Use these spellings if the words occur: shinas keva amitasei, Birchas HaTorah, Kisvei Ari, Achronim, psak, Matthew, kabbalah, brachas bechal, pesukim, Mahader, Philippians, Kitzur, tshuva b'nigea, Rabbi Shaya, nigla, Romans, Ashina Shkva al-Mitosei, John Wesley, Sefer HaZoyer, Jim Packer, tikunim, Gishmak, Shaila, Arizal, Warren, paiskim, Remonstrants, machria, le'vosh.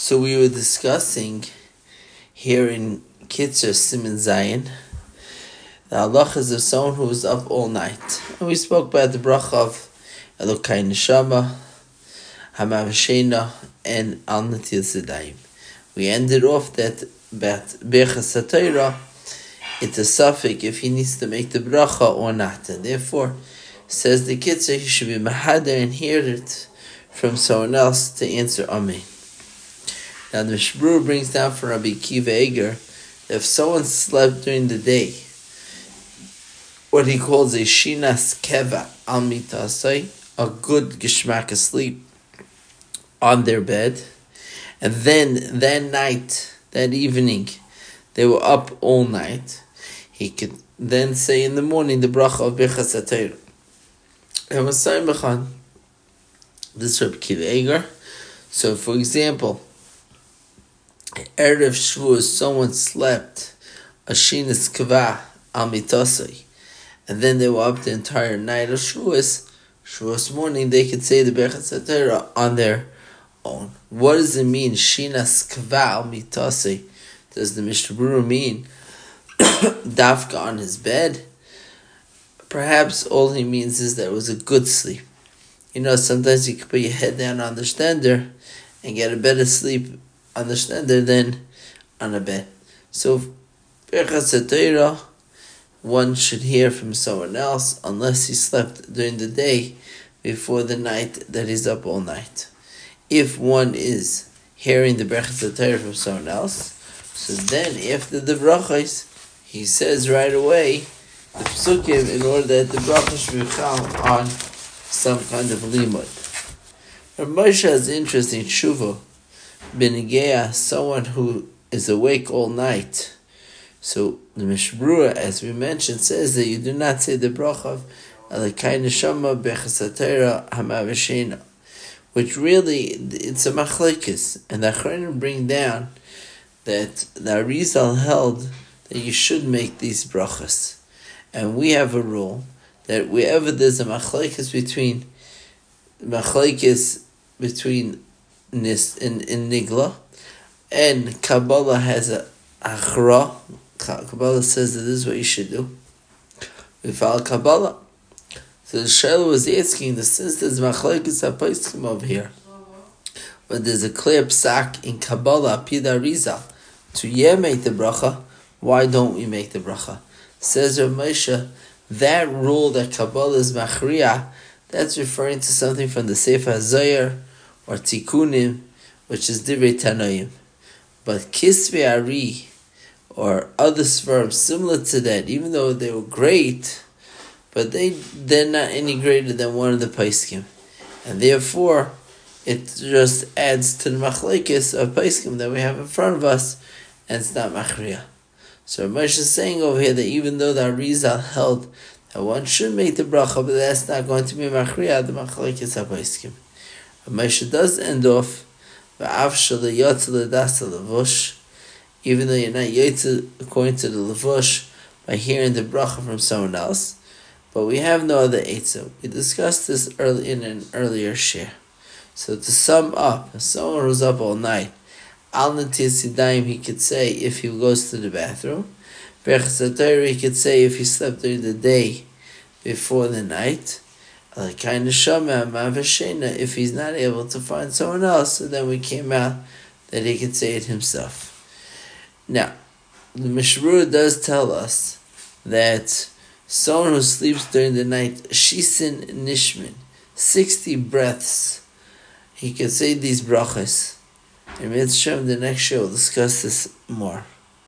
So we were discussing here in Kitzur Siman Zayin the halachas of someone who was up all night. And we spoke about the bracha of Elokeinu Neshama, Hamavshena, and Al Netilas Yadayim. We ended off that about Birchas HaTorah. It's a Safek if he needs to make the bracha or not. And therefore, says the Kitzur, he should be Mahader and hear it from someone else to answer Amen. Now the Shmuru brings down from Rabbi Akiva Eiger that if someone slept during the day, what he calls a shinas keva amitasei, a good Gishmak asleep on their bed, and then that night, that evening, they were up all night, he could then say in the morning the bracha of Birchas HaTorah. And was saying b'chan, this is Rabbi Akiva Eiger. So for example, Erev Shavuot, someone slept Ashina Shkva al-Mitosei, and then they were up the entire night of Shavuot morning, they could say the Birchas HaTorah on their own. What does it mean, shinas keva amitasei? Does the Mishnah Berurah mean dafka on his bed? Perhaps all he means is that it was a good sleep. You know, sometimes you can put your head down on the shtender and get a better sleep on the shtender than on a bed. So, Birchas HaTorah, one should hear from someone else unless he slept during the day before the night that he's up all night. If one is hearing the Birchas HaTorah from someone else, so then after the brachas, he says right away the pesukim in order that the brachas bechal on some kind of limud. Rabbi Shaya has interest in tshuva b'nigea, someone who is awake all night. So the Mishnah Berurah, as we mentioned, says that you do not say the bracha of Elokeinu Neshama, Birchas HaTorah, hama v'shena, which really, it's a machlekis. And the Achronim bring down that the Arizal held that you should make these brachas. And we have a rule that wherever there's a machlekis between nis in nigla, and kabbalah has a achra. Kabbalah says that this is what you should do. We follow kabbalah. So the Shaila was asking that since there's machlekis paiskim over here, but there's a clear psak in kabbalah pida Arizal to make the bracha, why don't we make the bracha? Says Rabbi Shaya, that rule that kabbalah is machria, that's referring to something from the Sefer HaZoyer or Tikunim, which is Divrei Tanoim. But Kisvei Ari or other svarim similar to that, even though they were great, but they're not any greater than one of the paiskim. And therefore, it just adds to the machlekes of paiskim that we have in front of us, and it's not machria. So Moshe is saying over here that even though the Arizal held that one should make the bracha, but that's not going to be machria, the machlekes of paiskim. Moshe does end off, even though you're not yotze according to the le'vosh by hearing the bracha from someone else, but we have no other eitzah. We discussed this early in an earlier share. So to sum up, someone who's up all night, Al Netilas Yadayim he could say if he goes to the bathroom, Birchas HaTorah he could say if he slept during the day before the night, Elokeinu Neshama hama v'shena if he's not able to find someone else, so then we came out that he could say it himself. Now, the Mishnah Berurah does tell us that someone who sleeps during the night, shisin nishmin, 60 breaths, he can say these brachas. And the next show will discuss this more.